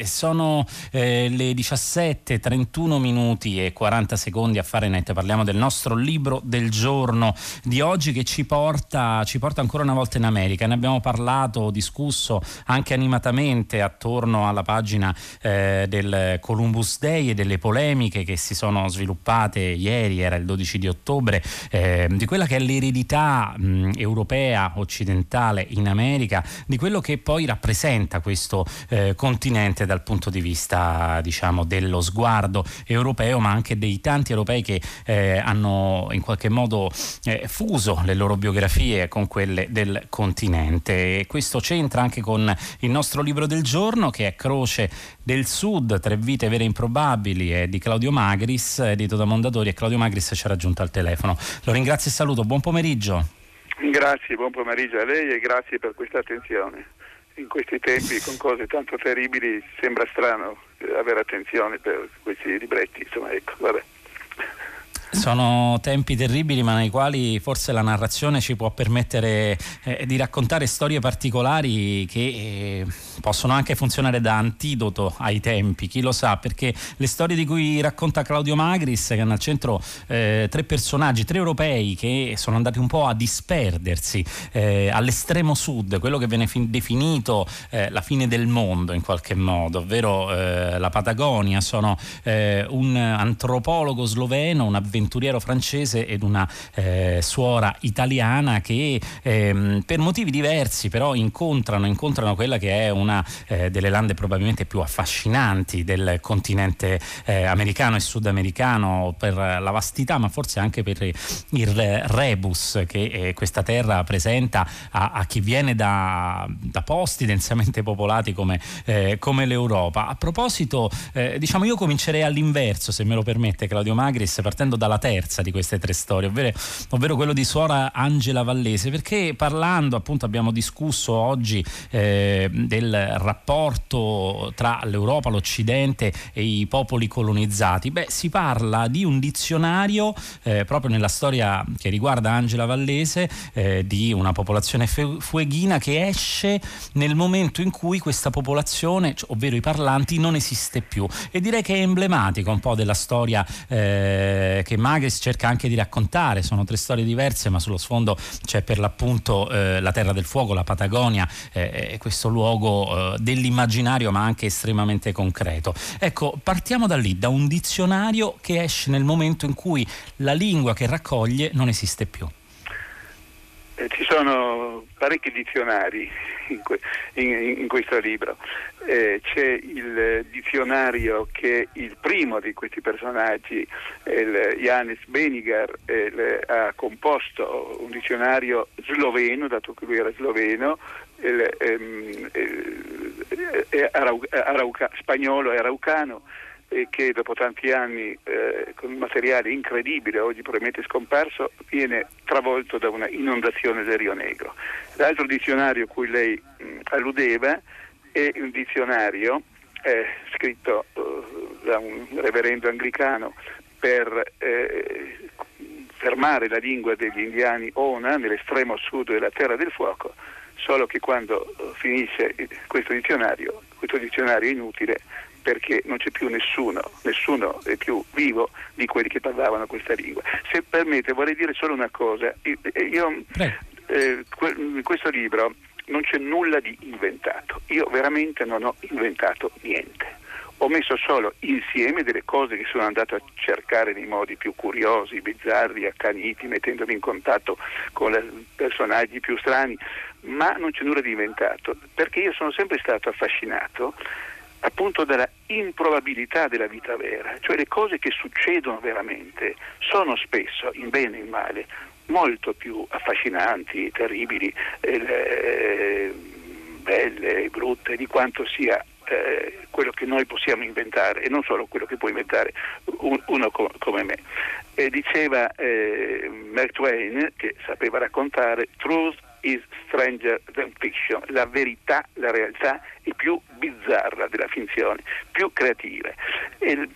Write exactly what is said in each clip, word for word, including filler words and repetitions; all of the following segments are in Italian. E sono eh, le diciassette e trentuno minuti e quaranta secondi a Fahrenheit. Parliamo del nostro libro del giorno di oggi, che ci porta, ci porta ancora una volta in America. Ne abbiamo parlato, discusso anche animatamente attorno alla pagina eh, del Columbus Day e delle polemiche che si sono sviluppate ieri, era il dodici di ottobre, eh, di quella che è l'eredità mh, europea, occidentale in America, di quello che poi rappresenta questo eh, continente dal punto di vista, diciamo, dello sguardo europeo, ma anche dei tanti europei che eh, hanno in qualche modo eh, fuso le loro biografie con quelle del continente. E questo c'entra anche con il nostro libro del giorno, che è Croce del Sud, tre vite vere e improbabili, è di Claudio Magris, edito da Mondadori, e Claudio Magris ci ha raggiunto al telefono. Lo ringrazio e saluto, buon pomeriggio. Grazie, buon pomeriggio a lei e grazie per questa attenzione. In questi tempi, con cose tanto terribili, sembra strano avere attenzione per questi libretti, insomma, ecco, vabbè. Sono tempi terribili, ma nei quali forse la narrazione ci può permettere eh, di raccontare storie particolari che eh, possono anche funzionare da antidoto ai tempi, chi lo sa, perché le storie di cui racconta Claudio Magris, che hanno al centro eh, tre personaggi, tre europei che sono andati un po' a disperdersi eh, all'estremo sud, quello che viene fin- definito eh, la fine del mondo in qualche modo, ovvero eh, la Patagonia. Sono eh, un antropologo sloveno, un avventuriero avventuriero francese ed una eh, suora italiana che ehm, per motivi diversi però incontrano, incontrano quella che è una eh, delle lande probabilmente più affascinanti del continente eh, americano e sudamericano, per la vastità ma forse anche per il rebus che eh, questa terra presenta a, a chi viene da, da posti densamente popolati come, eh, come l'Europa. A proposito, eh, diciamo, io comincerei all'inverso, se me lo permette Claudio Magris, partendo da la terza di queste tre storie, ovvero, ovvero quello di suora Angela Vallese, perché parlando, appunto, abbiamo discusso oggi eh, del rapporto tra l'Europa, l'Occidente e i popoli colonizzati. Beh, si parla di un dizionario eh, proprio nella storia che riguarda Angela Vallese, eh, di una popolazione fueghina che esce nel momento in cui questa popolazione, ovvero i parlanti, non esiste più, e direi che è emblematico un po' della storia eh, che Magris cerca anche di raccontare. Sono tre storie diverse, ma sullo sfondo c'è per l'appunto eh, la Terra del Fuoco, la Patagonia, eh, questo luogo eh, dell'immaginario ma anche estremamente concreto. Ecco, partiamo da lì, da un dizionario che esce nel momento in cui la lingua che raccoglie non esiste più. Eh, ci sono parecchi dizionari in, que- in, in questo libro. Eh, c'è il dizionario che il primo di questi personaggi, il Janez Benigar, il, ha composto un dizionario sloveno, dato che lui era sloveno, il, ehm, il, eh, arau- arauca- spagnolo e araucano, e che dopo tanti anni eh, con un materiale incredibile, oggi probabilmente scomparso, viene travolto da una inondazione del Rio Negro. L'altro dizionario cui lei mh, alludeva è un dizionario eh, scritto uh, da un reverendo anglicano per eh, fermare la lingua degli indiani Ona nell'estremo sud della Terra del Fuoco, solo che quando finisce questo dizionario, questo dizionario è inutile, perché non c'è più nessuno, nessuno è più vivo di quelli che parlavano questa lingua. Se permette, vorrei dire solo una cosa. Io, eh, in questo libro non c'è nulla di inventato. Io veramente non ho inventato niente. Ho messo solo insieme delle cose che sono andato a cercare nei modi più curiosi, bizzarri, accaniti, mettendomi in contatto con la, personaggi più strani, ma non c'è nulla di inventato, perché io sono sempre stato affascinato appunto dalla improbabilità della vita vera, cioè le cose che succedono veramente sono spesso, in bene e in male, molto più affascinanti, terribili, eh, belle, brutte, di quanto sia eh, quello che noi possiamo inventare, e non solo quello che può inventare un, uno co- come me. E diceva eh, Mark Twain, che sapeva raccontare, "Truth is stranger than fiction", la verità, la realtà è più bizzarra della finzione, più creativa, e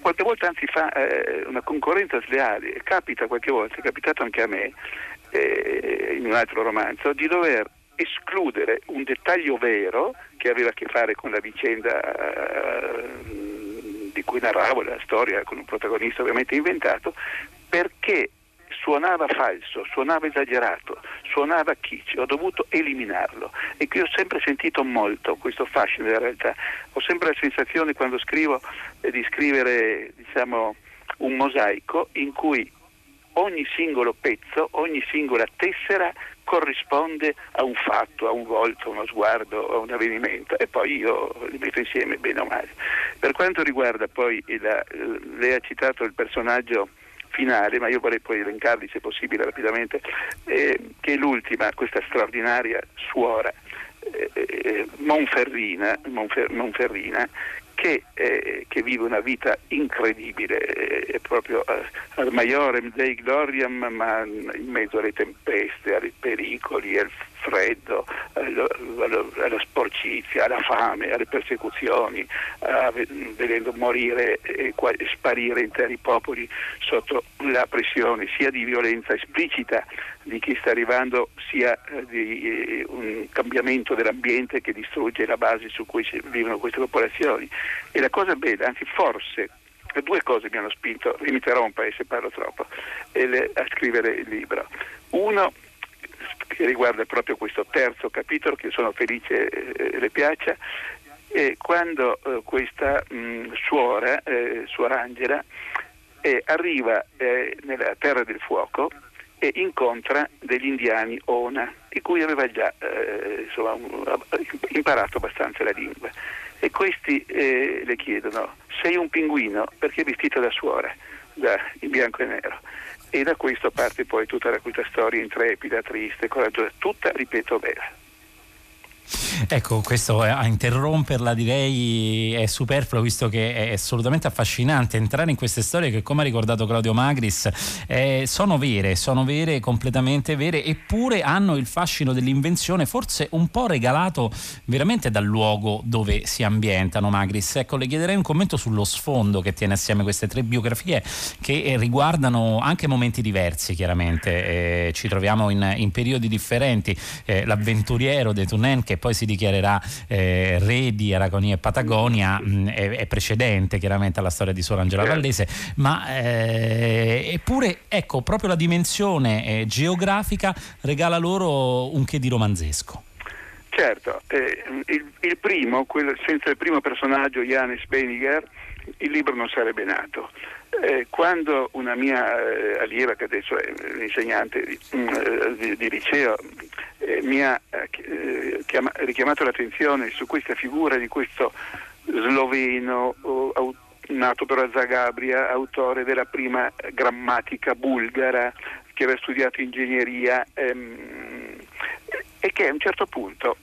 qualche volta anzi fa eh, una concorrenza sleale. Capita qualche volta, è capitato anche a me eh, in un altro romanzo, di dover escludere un dettaglio vero che aveva a che fare con la vicenda eh, di cui narravo la storia, con un protagonista ovviamente inventato, perché suonava falso, suonava esagerato, suonava kitsch, ho dovuto eliminarlo. E qui ho sempre sentito molto questo fascino della realtà, ho sempre la sensazione quando scrivo eh, di scrivere, diciamo, un mosaico in cui ogni singolo pezzo, ogni singola tessera corrisponde a un fatto, a un volto, a uno sguardo, a un avvenimento, e poi io li metto insieme bene o male. Per quanto riguarda poi, la, lei ha citato il personaggio finale, ma io vorrei poi elencarli se possibile rapidamente, eh, che è l'ultima, questa straordinaria suora eh, eh, Monferrina, Monfer, Monferrina Che, eh, che vive una vita incredibile, eh, proprio eh, al maiorem dei gloriam, ma in mezzo alle tempeste, ai pericoli, al freddo, allo, allo, alla sporcizia, alla fame, alle persecuzioni, eh, vedendo morire e eh, sparire interi popoli sotto la pressione sia di violenza esplicita di chi sta arrivando, sia di eh, un cambiamento dell'ambiente che distrugge la base su cui vivono queste popolazioni. E la cosa bella, anzi forse due cose mi hanno spinto, mi interrompa se parlo troppo, a scrivere il libro. Uno, che riguarda proprio questo terzo capitolo, che sono felice eh, le piaccia, è quando eh, questa mh, suora, eh, suor Angela, eh, arriva eh, nella Terra del Fuoco e incontra degli indiani Ona, di cui aveva già eh, insomma, imparato abbastanza la lingua. E questi eh, le chiedono: sei un pinguino? Perché è vestito da suora, da, in bianco e nero. E da questo parte poi tutta la, questa storia intrepida, triste, coraggiosa, tutta, ripeto, bella. Ecco, questo a interromperla direi è superfluo, visto che è assolutamente affascinante entrare in queste storie che, come ha ricordato Claudio Magris, eh, sono vere, sono vere, completamente vere, eppure hanno il fascino dell'invenzione, forse un po' regalato veramente dal luogo dove si ambientano. Magris, ecco, le chiederei un commento sullo sfondo che tiene assieme queste tre biografie, che riguardano anche momenti diversi, chiaramente eh, ci troviamo in, in periodi differenti, eh, l'avventuriero de Tounens, che poi si dichiarerà eh, re di Araucania e Patagonia, mh, è, è precedente chiaramente alla storia di suor Angela Vallese, ma eh, eppure ecco, proprio la dimensione eh, geografica regala loro un che di romanzesco. Certo, eh, il, il primo, quel, senza il primo personaggio, Janez Benigar, il libro non sarebbe nato. Eh, quando una mia eh, allieva, che adesso è un'insegnante di, di, di liceo, eh, mi ha eh, chiama, richiamato l'attenzione su questa figura di questo sloveno oh, aut- nato però a Zagabria, autore della prima grammatica bulgara, che aveva studiato ingegneria ehm, e che a un certo punto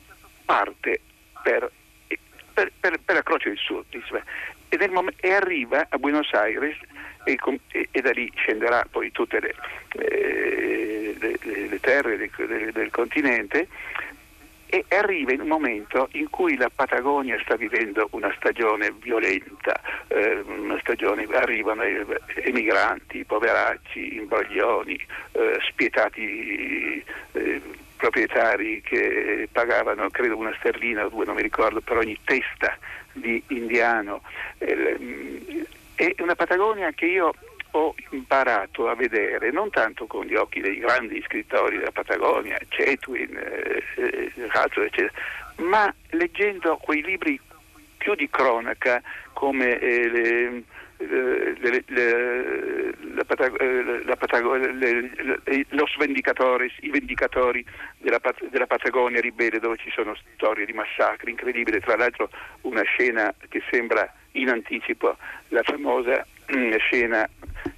parte per, per, per, per la Croce del Sud, insomma. E, nel mom- e arriva a Buenos Aires e, com- e-, e da lì scenderà poi tutte le, eh, le-, le-, le terre de- de- del continente, e arriva in un momento in cui la Patagonia sta vivendo una stagione violenta, eh, una stagione, arrivano emigranti, poveracci, imbroglioni, eh, spietati eh, proprietari che pagavano credo una sterlina o due, non mi ricordo, per ogni testa di indiano. È una Patagonia che io ho imparato a vedere non tanto con gli occhi dei grandi scrittori della Patagonia, Chetwin, eh, Hudson, eccetera, ma leggendo quei libri più di cronaca come eh, le, le, le, la Patag- la Patag- le, le, Los Vendicatores, i Vendicatori della, Pat- della Patagonia ribelle, dove ci sono storie di massacri incredibili, tra l'altro una scena che sembra in anticipo, la famosa eh, scena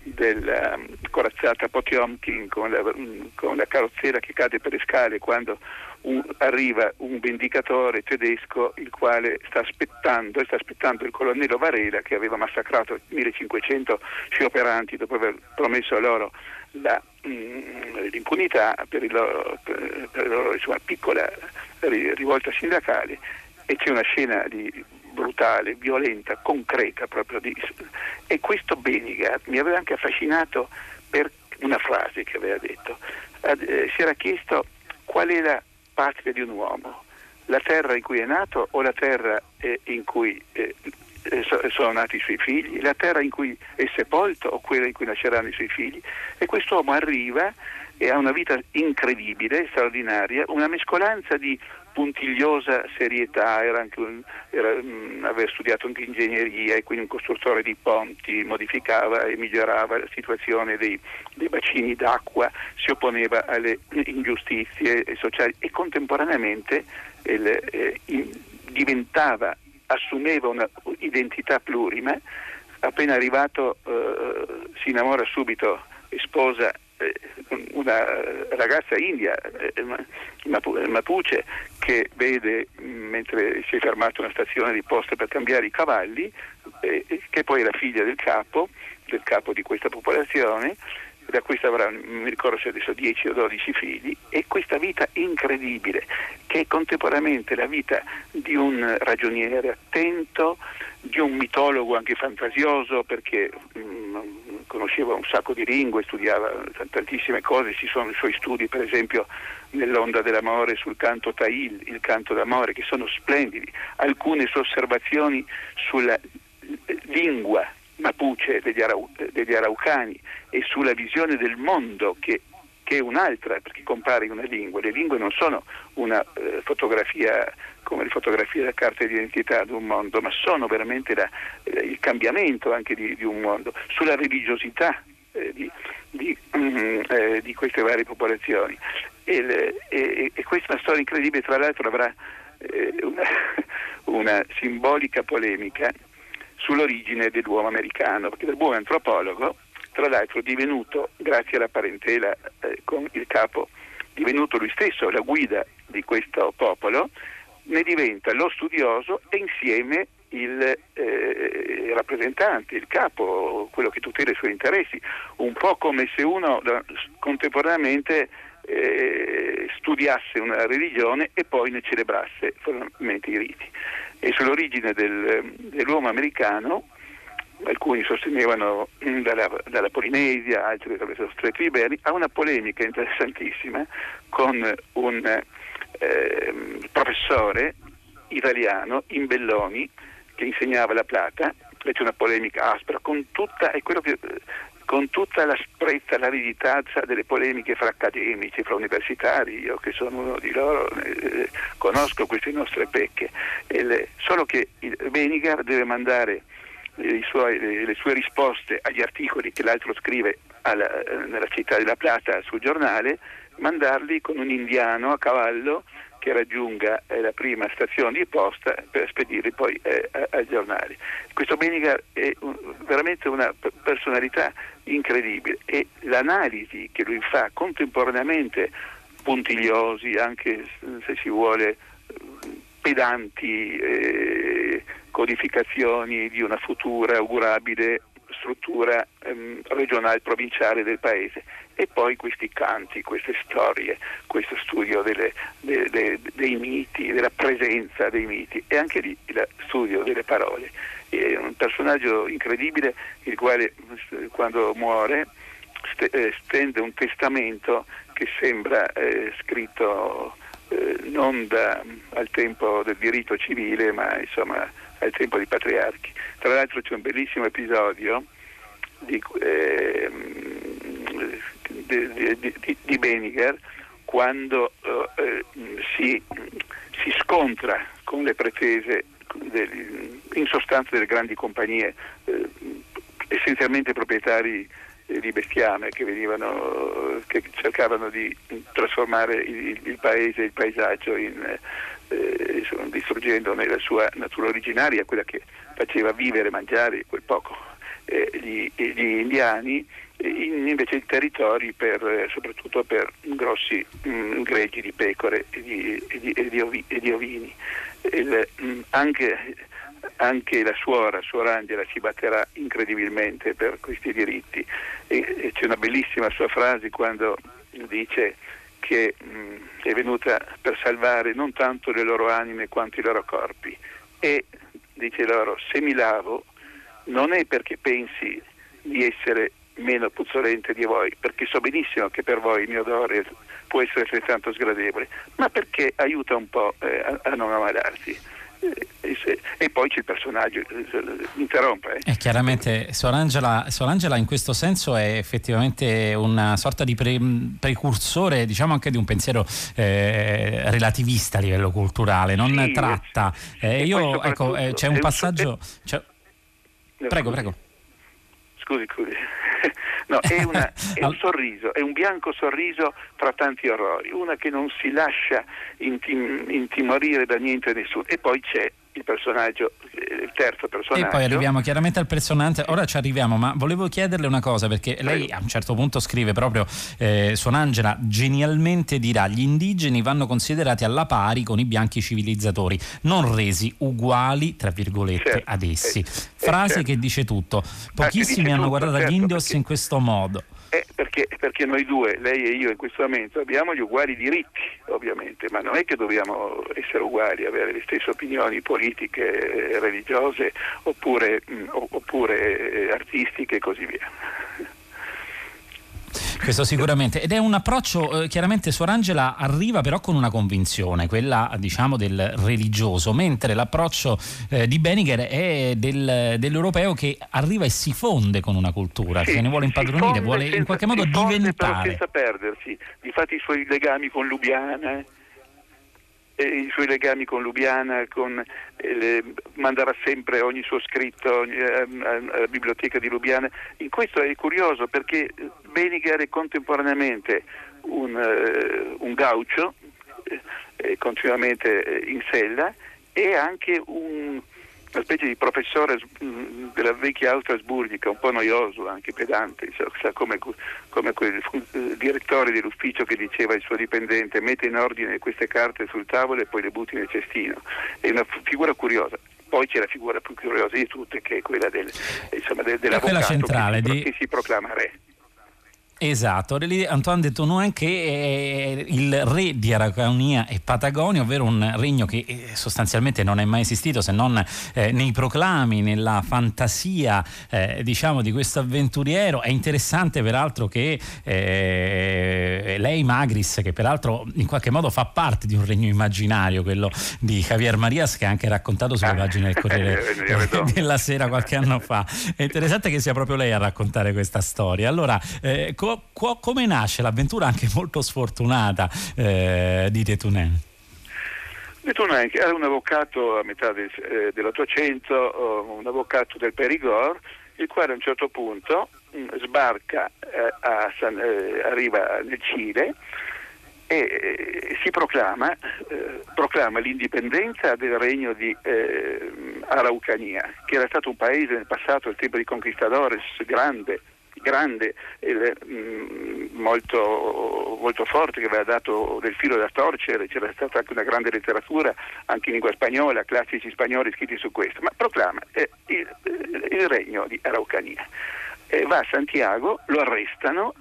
della um, corazzata Potiomkin con la, um, con la carrozzera che cade per le scale, quando un, arriva un vendicatore tedesco il quale sta aspettando sta aspettando il colonnello Varela, che aveva massacrato millecinquecento scioperanti dopo aver promesso loro la, um, l'impunità per il loro, per, per il loro insomma, piccola rivolta sindacale. E c'è una scena di brutale, violenta, concreta proprio di... E questo Benigar mi aveva anche affascinato per una frase che aveva detto. Eh, si era chiesto qual è la patria di un uomo. la terra in cui è nato o la terra eh, in cui eh, sono nati i suoi figli, la terra in cui è sepolto o quella in cui nasceranno i suoi figli. E quest'uomo arriva e ha una vita incredibile, straordinaria, una mescolanza di puntigliosa serietà, era anche un, era, mh, aveva studiato anche ingegneria e quindi un costruttore di ponti, modificava e migliorava la situazione dei, dei bacini d'acqua, si opponeva alle ingiustizie sociali e contemporaneamente il, eh, in, diventava, assumeva un'identità plurima. Appena arrivato eh, si innamora subito e sposa una ragazza india Mapuche che vede mentre si è fermato a una stazione di posta per cambiare i cavalli, eh, che poi è la figlia del capo del capo di questa popolazione, da questa avrà, mi ricordo se adesso dieci o dodici figli, e questa vita incredibile che è contemporaneamente la vita di un ragioniere attento, di un mitologo anche fantasioso, perché mh, conosceva un sacco di lingue, studiava tantissime cose. Ci sono i suoi studi per esempio nell'Onda dell'amore sul canto Tail, il canto d'amore, che sono splendidi, alcune sue osservazioni sulla lingua Mapuche degli, Arau- degli Araucani e sulla visione del mondo che, che è un'altra, perché compare in una lingua. Le lingue non sono una eh, fotografia come le fotografie della carta di identità di un mondo, ma sono veramente la, eh, il cambiamento anche di, di un mondo, sulla religiosità eh, di, di, mm, eh, di queste varie popolazioni. E, le, e, e questa è una storia incredibile, tra l'altro avrà eh, una, una simbolica polemica sull'origine dell'uomo americano, perché dal buon antropologo, tra l'altro divenuto, grazie alla parentela eh, con il capo, divenuto lui stesso la guida di questo popolo, ne diventa lo studioso e insieme il eh, rappresentante, il capo, quello che tutela i suoi interessi, un po' come se uno contemporaneamente eh, studiasse una religione e poi ne celebrasse formalmente i riti. E sull'origine del, dell'uomo americano alcuni sostenevano dalla, dalla Polinesia, altri attraverso lo Stretto di Iberia. Ha una polemica interessantissima con un eh, professore italiano, Imbelloni, che insegnava La Plata. C'è una polemica aspra con tutta, è quello che, con tutta la sprezza, l'ariditazza delle polemiche fra accademici, fra universitari. Io che sono uno di loro eh, conosco queste nostre pecche. E le, solo che il Benigar deve mandare i suoi, le, le sue risposte agli articoli che l'altro scrive alla, nella città della Plata sul giornale, mandarli con un indiano a cavallo che raggiunga eh, la prima stazione di posta per spedirli poi eh, al giornale. Questo Benigar è un, veramente una p- personalità incredibile, e l'analisi che lui fa contemporaneamente, puntigliosi, anche se si vuole pedanti, eh, codificazioni di una futura augurabile struttura ehm, regionale, provinciale del paese, e poi questi canti, queste storie, questo studio delle, de, de, dei miti, della presenza dei miti, e anche lì il studio delle parole. È un personaggio incredibile, il quale quando muore stende un testamento che sembra eh, scritto eh, non da, al tempo del diritto civile, ma insomma al tempo dei patriarchi. Tra l'altro c'è un bellissimo episodio di, eh, di, di, di Benigar quando eh, si, si scontra con le pretese del, in sostanza delle grandi compagnie, eh, essenzialmente proprietari di bestiame, che venivano, che cercavano di trasformare il, il paese, il paesaggio in eh, distruggendo nella sua natura originaria, quella che faceva vivere, mangiare quel poco eh, gli, gli indiani, in, invece i territori per, soprattutto per grossi mh, greggi di pecore e di, e di, e di, ovi, e di ovini. Il, mh, anche Anche la suora, suor Angela, si batterà incredibilmente per questi diritti. E, e c'è una bellissima sua frase quando dice che mh, è venuta per salvare non tanto le loro anime quanto i loro corpi. E dice loro: se mi lavo non è perché pensi di essere meno puzzolente di voi, perché so benissimo che per voi il mio odore può essere altrettanto sgradevole, ma perché aiuta un po' eh, a, a non ammalarsi. E, se, e poi c'è il personaggio, mi interrompe eh. E chiaramente Suor Angela, Suor Angela in questo senso è effettivamente una sorta di pre, precursore, diciamo, anche di un pensiero eh, relativista a livello culturale, non sì, tratta eh, io ecco eh, c'è un passaggio un, c'è... No, prego, scusi. prego scusi, scusi no, è, una, è un sorriso, è un bianco sorriso tra tanti orrori, una che non si lascia intim- intimorire da niente e nessuno. E poi c'è il personaggio, il terzo personaggio. E poi arriviamo chiaramente al personaggio, ora ci arriviamo, ma volevo chiederle una cosa, perché lei a un certo punto scrive proprio, eh, Suor Angela genialmente dirà: gli indigeni vanno considerati alla pari con i bianchi civilizzatori, non resi uguali, tra virgolette, certo, ad essi. Eh, Frase eh, certo. che dice tutto. Pochissimi dice hanno tutto, guardato certo, gli indios perché, in questo modo. Eh, perché, perché noi due, lei e io in questo momento, abbiamo gli uguali diritti, ovviamente, ma non è che dobbiamo essere uguali, avere le stesse opinioni politiche, politiche, religiose oppure, mh, oppure artistiche e così via. Questo sicuramente, ed è un approccio eh, chiaramente Suor Angela arriva però con una convinzione, quella diciamo del religioso, mentre l'approccio eh, di Benigar è del, dell'europeo che arriva e si fonde con una cultura, sì, che ne vuole impadronire, vuole senza, in qualche modo si fonde diventare, però senza perdersi. Difatti i suoi legami con Lubiana i suoi legami con Lubiana, con, eh, le, manderà sempre ogni suo scritto ogni, eh, alla biblioteca di Lubiana. In questo è curioso perché Benigar è contemporaneamente un, eh, un gaucho, eh, continuamente eh, in sella, e anche un, una specie di professore mh, della vecchia Austrasburgica, un po' noioso, anche pedante, insomma, come, come quel fu, eh, direttore dell'ufficio che diceva al suo dipendente: mette in ordine queste carte sul tavolo e poi le butti nel cestino. È una f- figura curiosa. Poi c'è la figura più curiosa di tutte, che è quella del, insomma, del, dell'avvocato centrale, che, si, di... che si proclama re. Esatto, Orélie-Antoine de Tounens, che è il re di Araucania e Patagonia, ovvero un regno che sostanzialmente non è mai esistito se non eh, nei proclami, nella fantasia eh, diciamo di questo avventuriero. È interessante peraltro che eh, lei Magris, che peraltro in qualche modo fa parte di un regno immaginario, quello di Javier Marias, che ha anche raccontato sulle pagine del Corriere della Sera qualche anno fa. È interessante che sia proprio lei a raccontare questa storia. Allora, eh, come nasce l'avventura anche molto sfortunata eh, di De Tounens? De Tounens era un avvocato a metà del, eh, dell'Ottocento, un avvocato del Périgord, il quale a un certo punto mh, sbarca, eh, a San, eh, arriva nel Cile e eh, si proclama, eh, proclama l'indipendenza del regno di eh, Araucania, che era stato un paese nel passato, al tempo di Conquistadores, grande, grande, eh, molto, molto forte, che aveva dato del filo da torcere. C'era stata anche una grande letteratura, anche in lingua spagnola, classici spagnoli scritti su questo, ma proclama eh, il, il regno di Araucania. Eh, va a Santiago, lo arrestano,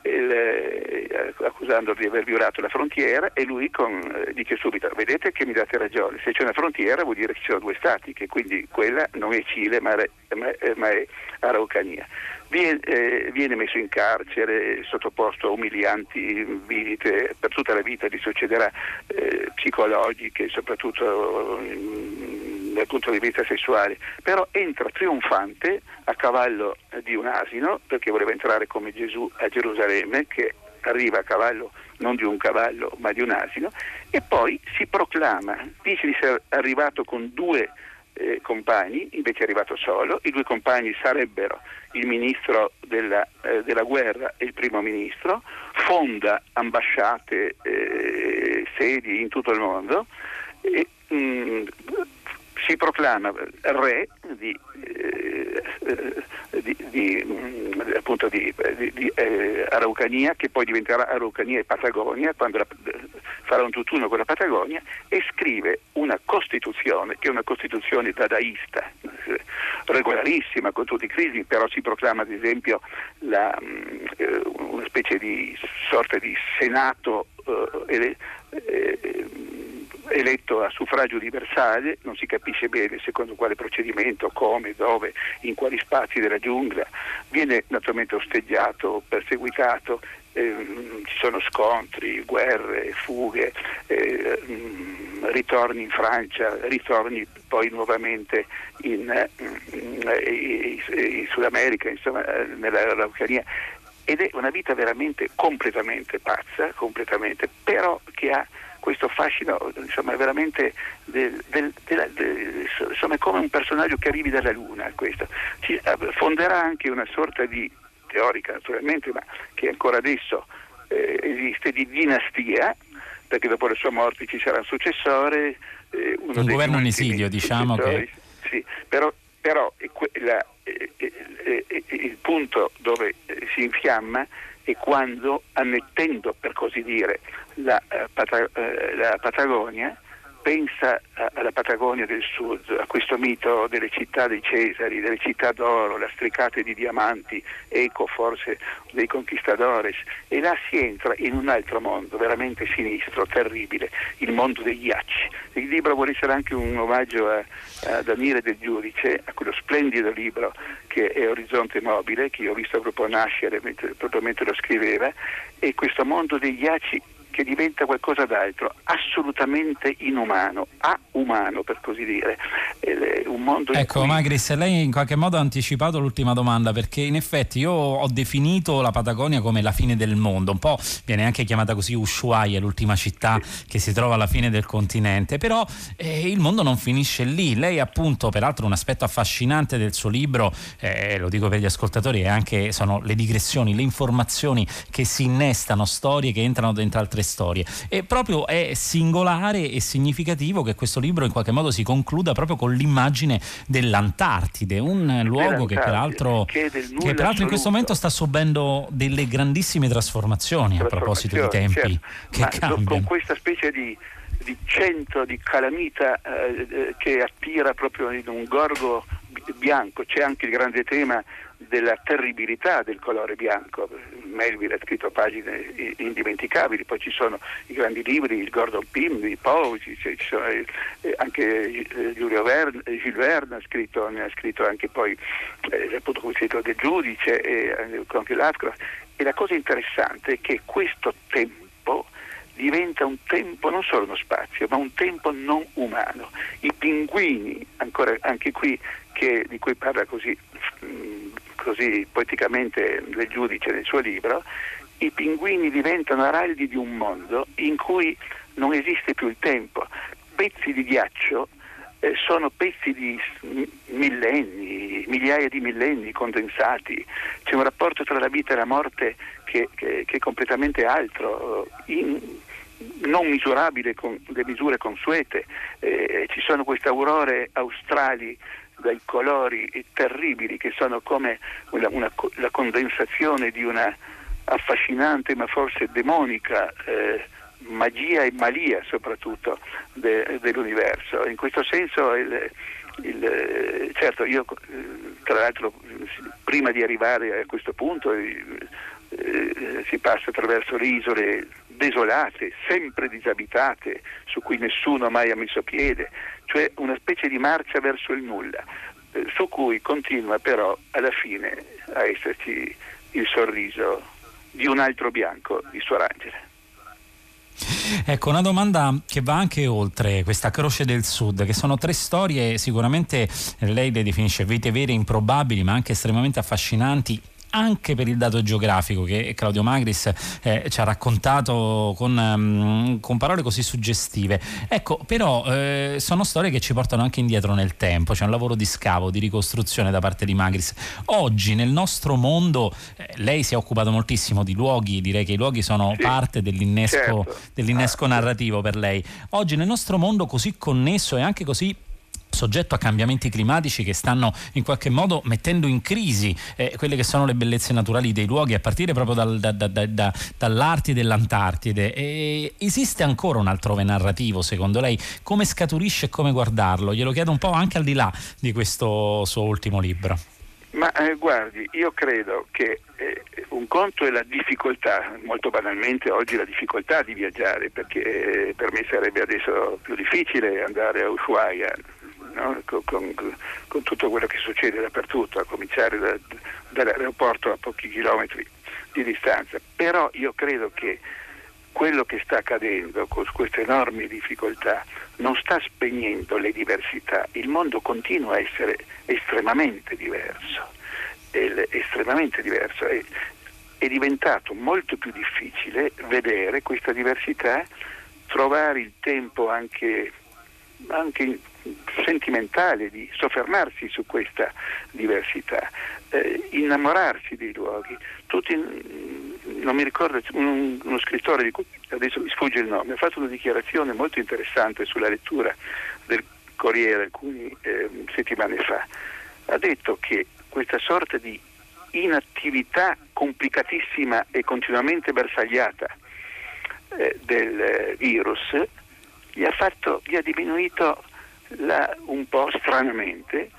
eh, accusandolo di aver violato la frontiera, e lui con, eh, dice subito: vedete che mi date ragione, se c'è una frontiera vuol dire che ci sono due stati, che quindi quella non è Cile ma è, ma è, ma è Araucania. Viene, eh, viene messo in carcere, sottoposto a umilianti visite, per tutta la vita gli succederà, eh, psicologiche, soprattutto mh, dal punto di vista sessuale, però entra trionfante a cavallo di un asino, perché voleva entrare come Gesù a Gerusalemme, che arriva a cavallo non di un cavallo ma di un asino, e poi si proclama, dice di essere arrivato con due Eh, compagni, invece è arrivato solo. I due compagni sarebbero il ministro della, eh, della guerra e il primo ministro. Fonda ambasciate, eh, sedi in tutto il mondo, e, mh, si proclama re di, eh, di, di mh, appunto di, di, di eh, Araucania, che poi diventerà Araucania e Patagonia quando la, farà un tutt'uno con la Patagonia, e scrive una Costituzione, che è una Costituzione dadaista, regolarissima, con tutti i crismi, però si proclama ad esempio la, eh, una specie di sorta di senato eh, eh, eletto a suffragio universale, non si capisce bene secondo quale procedimento, come, dove, in quali spazi della giungla. Viene naturalmente osteggiato, perseguitato, eh, ci sono scontri, guerre, fughe, eh, ritorni in Francia, ritorni poi nuovamente in, in, in Sud America, insomma nell'Araucania. Ed è una vita veramente completamente pazza, completamente, però che ha questo fascino, insomma, veramente del, del, della, del, insomma, è come un personaggio che arrivi dalla Luna. Questo ci fonderà anche una sorta di, teorica naturalmente, ma che ancora adesso eh, esiste, di dinastia, perché dopo la sua morte ci sarà un successore, eh, uno un governo in esilio, diciamo che sì, però però la, eh, eh, eh, il punto dove si infiamma e quando, annettendo per così dire la, eh, Pata- eh, la Patagonia, pensa a, alla Patagonia del Sud, a questo mito delle città dei Cesari, delle città d'oro, lastricate di diamanti, eco forse dei conquistadores, e là si entra in un altro mondo veramente sinistro, terribile, il mondo dei ghiacci. Il libro vuole essere anche un omaggio a, a Daniele Del Giudice, a quello splendido libro che è Orizzonte Mobile, che io ho visto proprio nascere mentre, proprio mentre lo scriveva, e questo mondo dei ghiacci che diventa qualcosa d'altro, assolutamente inumano, a-umano per così dire, è un mondo... Ecco, cui... Magris, lei in qualche modo ha anticipato l'ultima domanda, perché in effetti io ho definito la Patagonia come la fine del mondo, un po' viene anche chiamata così Ushuaia, l'ultima città sì. che si trova alla fine del continente, però eh, il mondo non finisce lì. Lei appunto, peraltro un aspetto affascinante del suo libro, eh, lo dico per gli ascoltatori, è anche, sono le digressioni, le informazioni che si innestano, storie che entrano dentro altre storie, e proprio è singolare e significativo che questo libro in qualche modo si concluda proprio con l'immagine dell'Antartide, un luogo che peraltro, che, che peraltro in questo momento sta subendo delle grandissime trasformazioni, a proposito di tempi, certo, che ma cambiano con questa specie di di cento di calamita eh, che attira proprio in un gorgo bianco. C'è anche il grande tema della terribilità del colore bianco. Melville ha scritto pagine indimenticabili, poi ci sono i grandi libri, il Gordon Pym, i Poe, ci sono anche Giulio Verne, Jules Verne ha scritto, ne ha scritto anche poi eh, appunto come si dice Del Giudice e anche Lovecraft. E la cosa interessante è che questo tempo diventa un tempo, non solo uno spazio, ma un tempo non umano. I pinguini, ancora anche qui, che, di cui parla così così poeticamente Del Giudice nel suo libro, i pinguini diventano araldi di un mondo in cui non esiste più il tempo. Pezzi di ghiaccio eh, sono pezzi di millenni, migliaia di millenni condensati. C'è un rapporto tra la vita e la morte che, che, che è completamente altro, in, non misurabile con le misure consuete. Eh, ci sono queste aurore australi dai colori terribili che sono come una, una, la condensazione di una affascinante ma forse demonica eh, magia e malia soprattutto de, dell'universo. In questo senso il, il, certo io tra l'altro prima di arrivare a questo punto eh, eh, si passa attraverso le isole desolate, sempre disabitate, su cui nessuno mai ha messo piede, cioè una specie di marcia verso il nulla, eh, su cui continua però alla fine a esserci il sorriso di un altro bianco, di Suor Angela. Ecco, una domanda che va anche oltre questa Croce del Sud, che sono tre storie sicuramente, lei le definisce vite vere, improbabili, ma anche estremamente affascinanti, anche per il dato geografico che Claudio Magris eh, ci ha raccontato con, um, con parole così suggestive. Ecco, però eh, sono storie che ci portano anche indietro nel tempo, c'è un lavoro di scavo, di ricostruzione da parte di Magris. Oggi nel nostro mondo eh, lei si è occupato moltissimo di luoghi, direi che i luoghi sono sì, parte dell'innesco, certo. dell'innesco ah, narrativo per lei. Oggi nel nostro mondo così connesso e anche così soggetto a cambiamenti climatici che stanno in qualche modo mettendo in crisi eh, quelle che sono le bellezze naturali dei luoghi, a partire proprio dal, da, da, da, dall'Artide e l'Antartide, e esiste ancora un altrove narrativo secondo lei? Come scaturisce e come guardarlo? Glielo chiedo un po' anche al di là di questo suo ultimo libro. Ma eh, guardi, io credo che eh, un conto è la difficoltà, molto banalmente oggi la difficoltà di viaggiare, perché eh, per me sarebbe adesso più difficile andare a Ushuaia, no? Con, con, con tutto quello che succede dappertutto, a cominciare da, dall'aeroporto a pochi chilometri di distanza, però io credo che quello che sta accadendo con queste enormi difficoltà non sta spegnendo le diversità, il mondo continua a essere estremamente diverso, estremamente diverso, è, è diventato molto più difficile vedere questa diversità, trovare il tempo anche, anche sentimentale di soffermarsi su questa diversità, eh, innamorarsi dei luoghi. Tutti, non mi ricordo, un, uno scrittore di cui adesso mi sfugge il nome, ha fatto una dichiarazione molto interessante sulla lettura del Corriere alcune eh, settimane fa, ha detto che questa sorta di inattività complicatissima e continuamente bersagliata eh, del eh, virus gli ha, fatto, gli ha diminuito la, un po' stranamente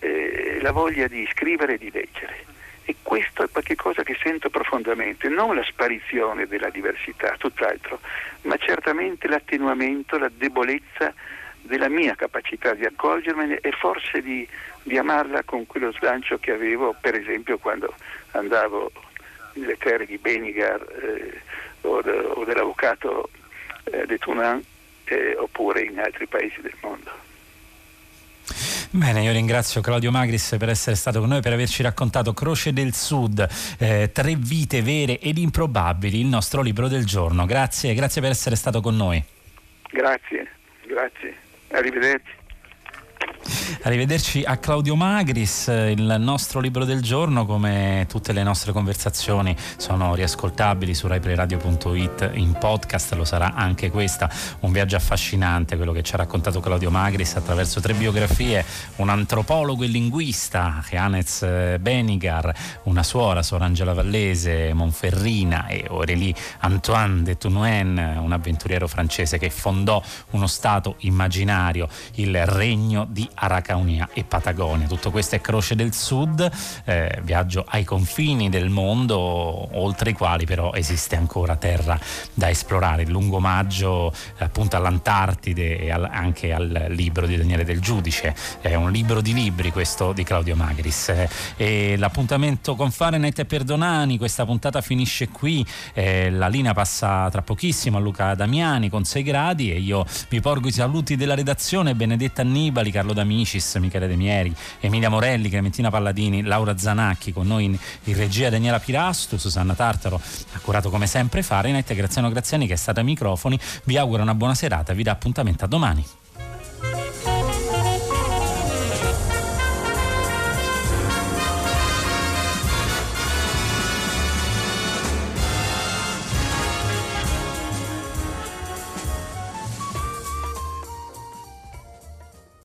eh, la voglia di scrivere e di leggere. E questo è qualcosa che sento profondamente, non la sparizione della diversità, tutt'altro, ma certamente l'attenuamento, la debolezza della mia capacità di accorgermene e forse di, di amarla con quello slancio che avevo, per esempio, quando andavo nelle terre di Benigar eh, o, de, o dell'avvocato eh, De Tounens eh, oppure in altri paesi del mondo. Bene, io ringrazio Claudio Magris per essere stato con noi, per averci raccontato Croce del Sud, eh, tre vite vere ed improbabili, il nostro libro del giorno. Grazie, grazie per essere stato con noi. Grazie, grazie. Arrivederci. Arrivederci a Claudio Magris. Il nostro libro del giorno, come tutte le nostre conversazioni, sono riascoltabili su rai play radio punto it in podcast, lo sarà anche questa. Un viaggio affascinante quello che ci ha raccontato Claudio Magris attraverso tre biografie: un antropologo e linguista, Janez Benigar, una suora, suor Angela Vallese, monferrina, e Orélie-Antoine de Tounens, un avventuriero francese che fondò uno stato immaginario, il regno di Araucania e Patagonia. Tutto questo è Croce del Sud, eh, viaggio ai confini del mondo oltre i quali però esiste ancora terra da esplorare. Il lungo omaggio appunto all'Antartide e al, anche al libro di Daniele Del Giudice, è eh, un libro di libri questo di Claudio Magris. Eh, e l'appuntamento con Fahrenheit e Perdonani, questa puntata finisce qui, eh, la linea passa tra pochissimo a Luca Damiani con sei gradi e io vi porgo i saluti della redazione: Benedetta Annibali, Carlo Amicis, Michele De Mieri, Emilia Morelli, Clementina Palladini, Laura Zanacchi, con noi in, in regia Daniela Pirastu, Susanna Tartaro ha curato come sempre Fahrenheit, e Graziano Graziani che è stato ai microfoni. Vi auguro una buona serata, vi dà appuntamento a domani.